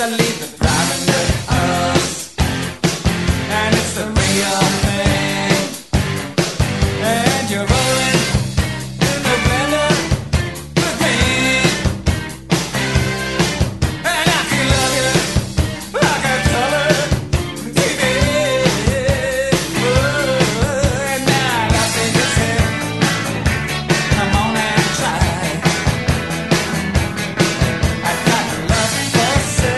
to leave the driving with us, and it's a real thing. And you're rolling in the window with me, and I can love you like a color TV. Ooh, and now I got to just say, come on and try. I got love for sale.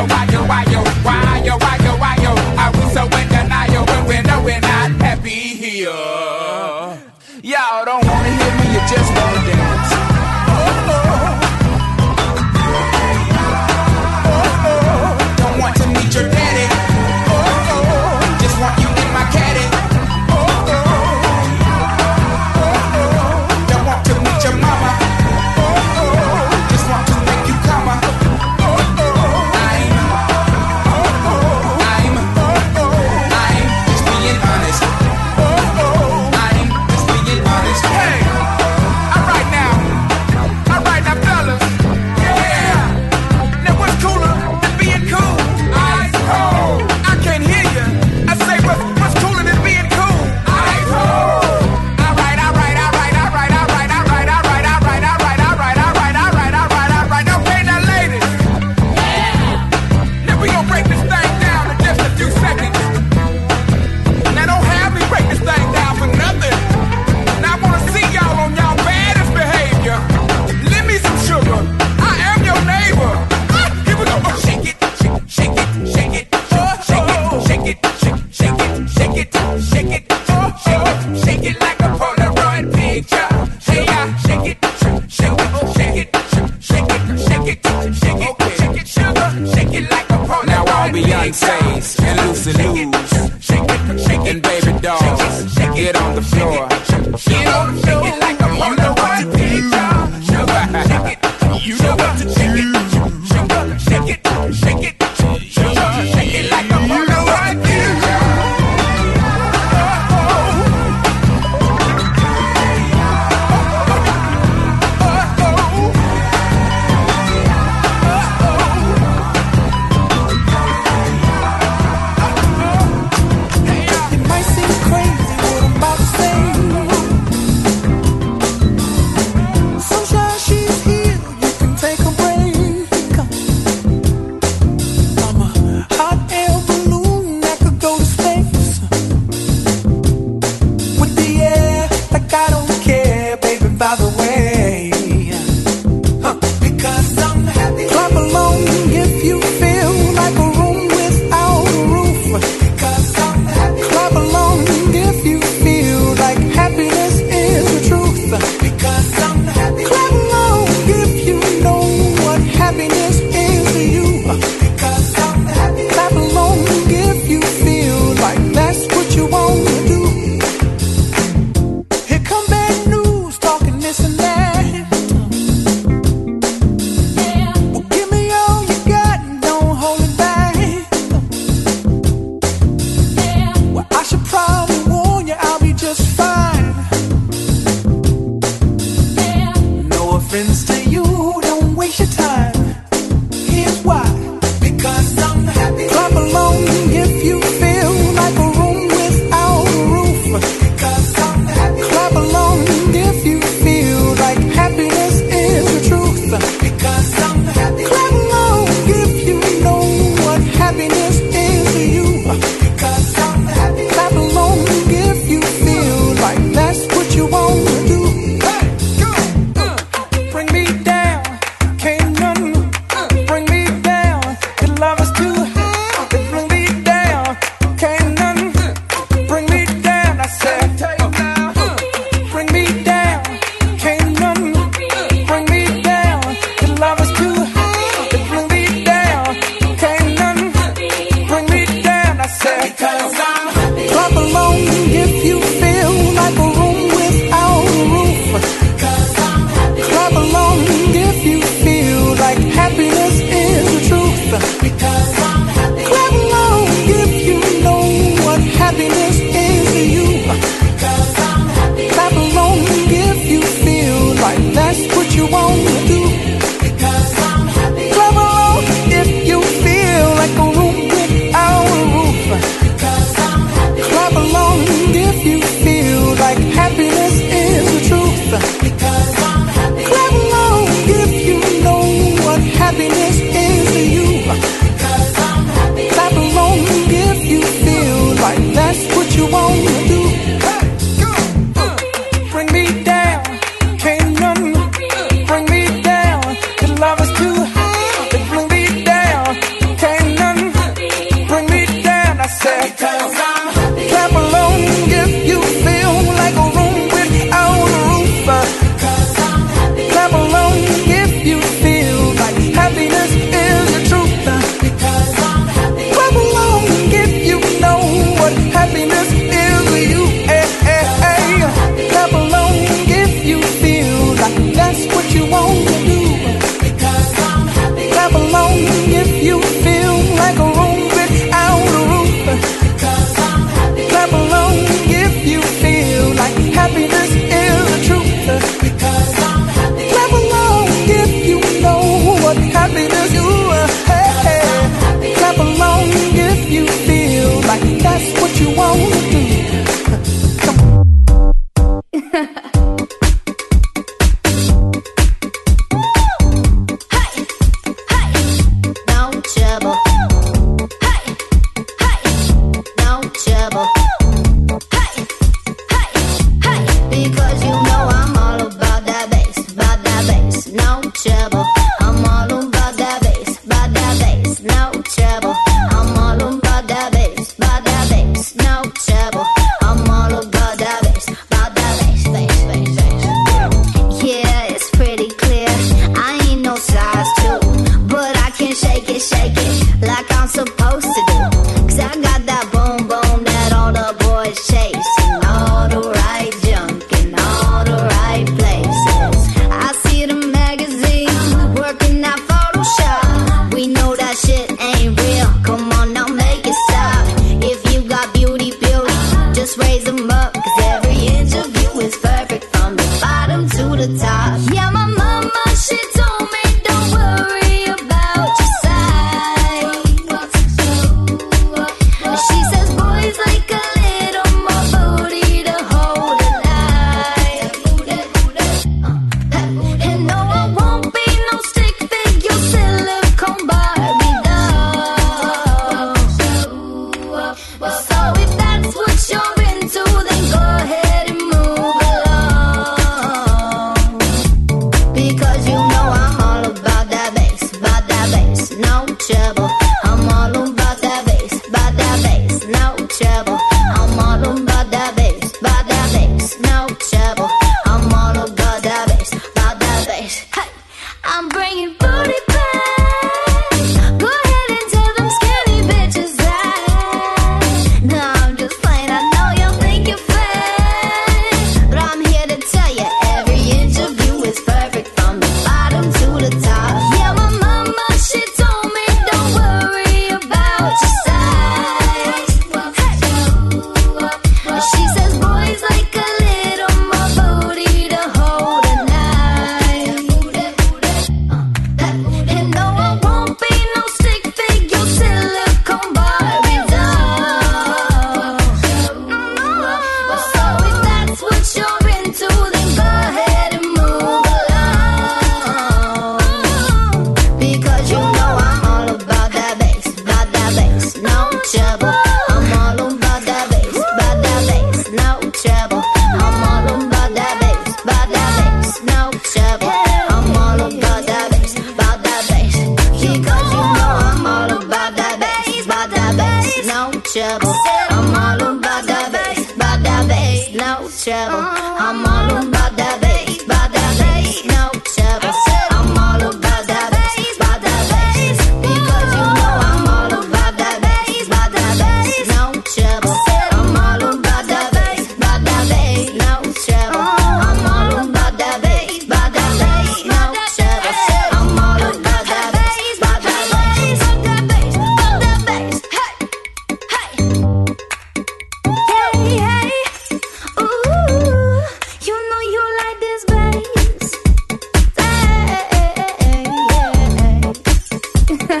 so why yo? Are we so in denial when we're not happy here? Y'all don't wanna hear me, you just wanna dance. Oh. Don't want to meet your daddy. Oh. Just want you in my caddy. Clap along if you feel like trouble. I'm all about that bass, no trouble. I'm all about that bass, because you know I'm all about that bass, no trouble. I'm all about that bass, no trouble. I'm all about that bass, no trouble. I'm all about that bass, because you know I'm all about that bass, no trouble. I'm all about that bass, no trouble. I'm all about that bass, no trouble. I'm all about that bass, about that bass. Hey, hey. Hey, hey, ooh, you know you like this bass. Hey, yeah.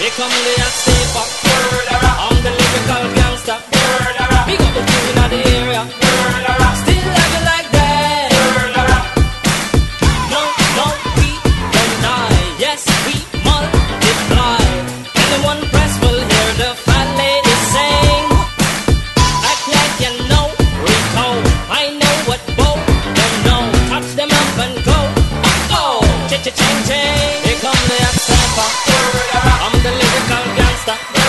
Here come the active fuck murderer. I'm the lyrical gangster murderer. Big up the crew in the area murderer. Still love you like that murderer. No, no, we don't die. Yes, we multiply. Anyone press will hear the fat lady sing. Act like you know, recall. I know what both don't know. Touch them up and go, up go. Ch-ch-chang-chang. Here come the active fuck murderer. Here come the active fuck murderer. I'm the lyrical gangster murderer.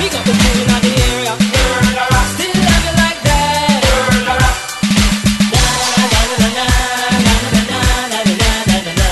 Big up the crew in the area murderer. Still love you like that murderer. Na na na na na na na na na na na na na.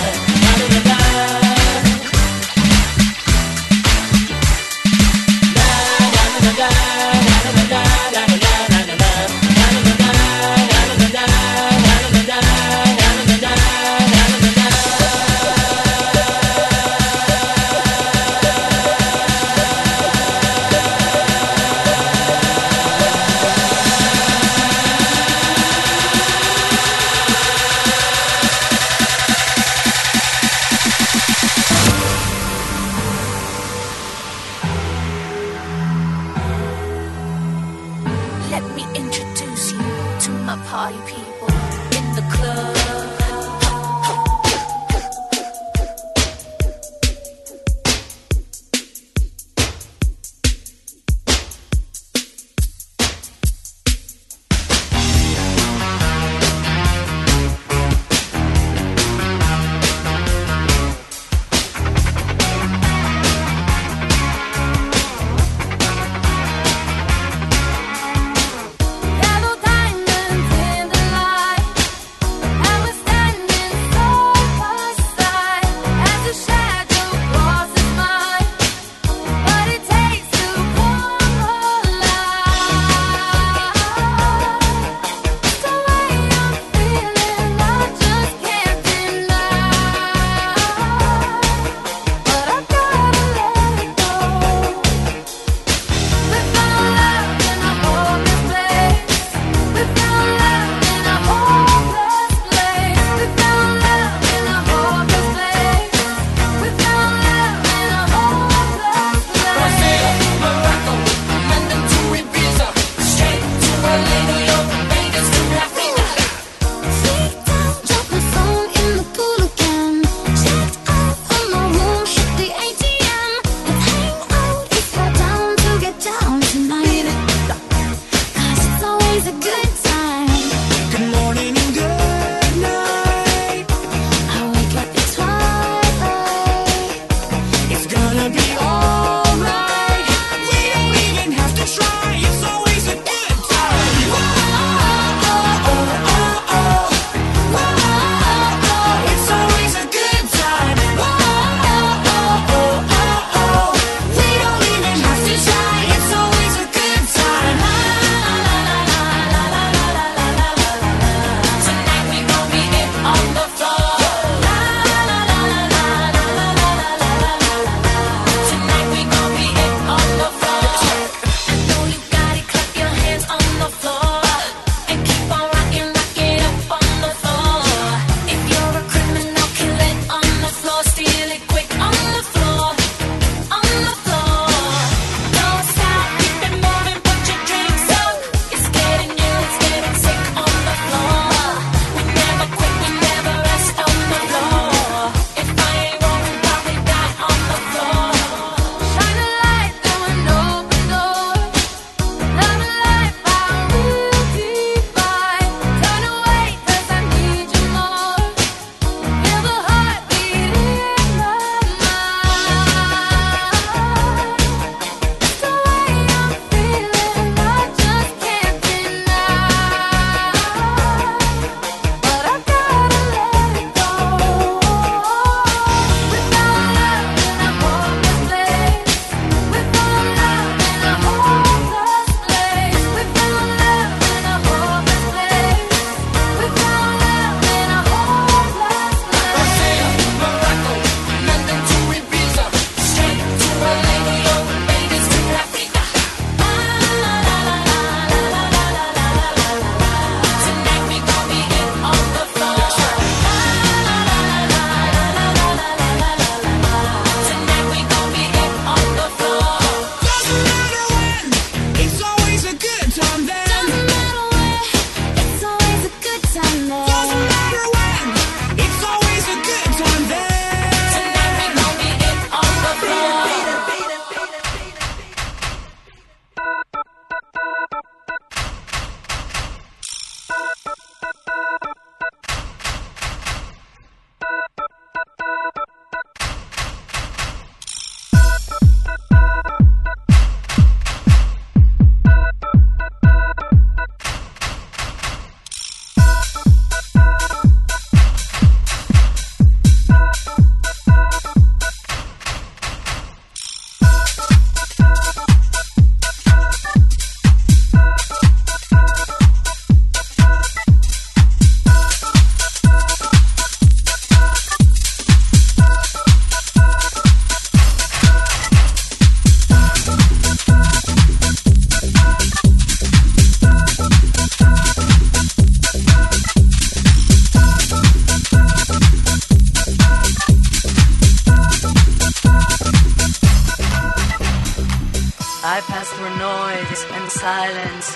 I pass through noise and silence.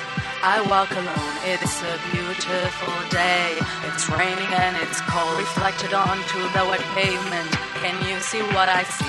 I walk alone, it's a beautiful day. It's raining and it's cold, reflected onto the wet pavement. Can you see what I see?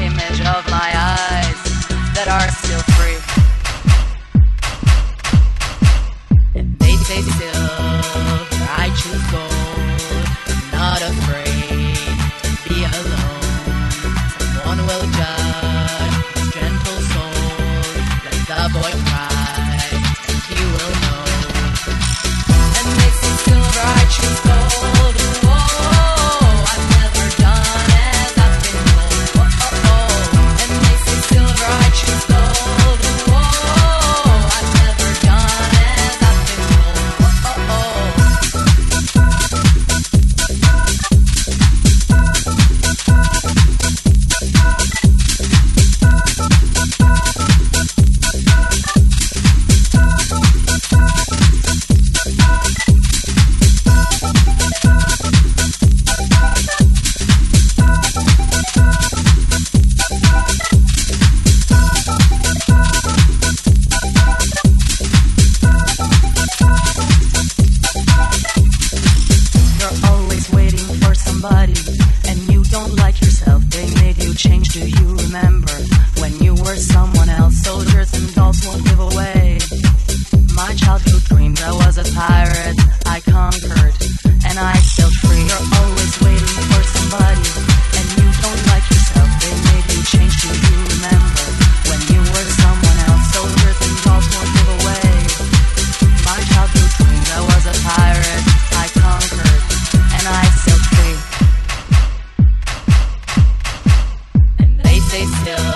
image of my eyes that are still free. They silver, I choose gold. I'm not afraid to be alone. Someone will judge this gentle soul. Let the boy cry, and he will know. And they say silver, I choose gold. Whoa, I've never done as I've been told. Oh, oh. And they say silver, I choose gold. Whoa, I've never done as I've been told. Done.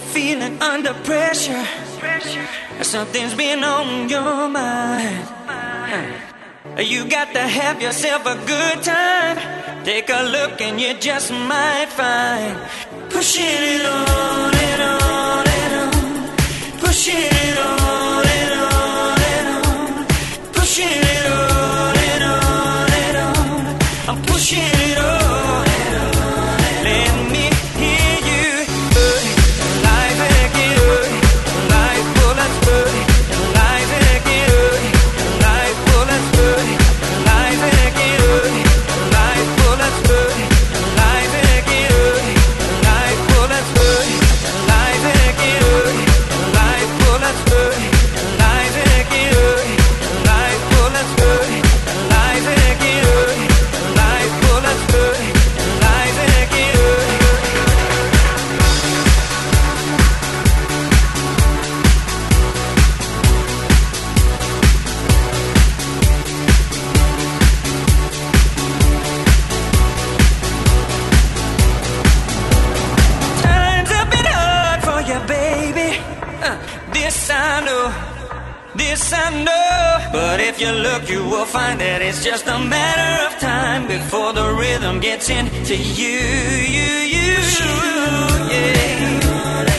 you're feeling under pressure, something's been on your mind. You got to have yourself a good time. Take a look and you just might find pushing it on and on and on. Pushing it on and on and on. Pushing it on and on and on. I'm pushing it on. But if you look, you will find that it's just a matter of time before the rhythm gets into you, yeah.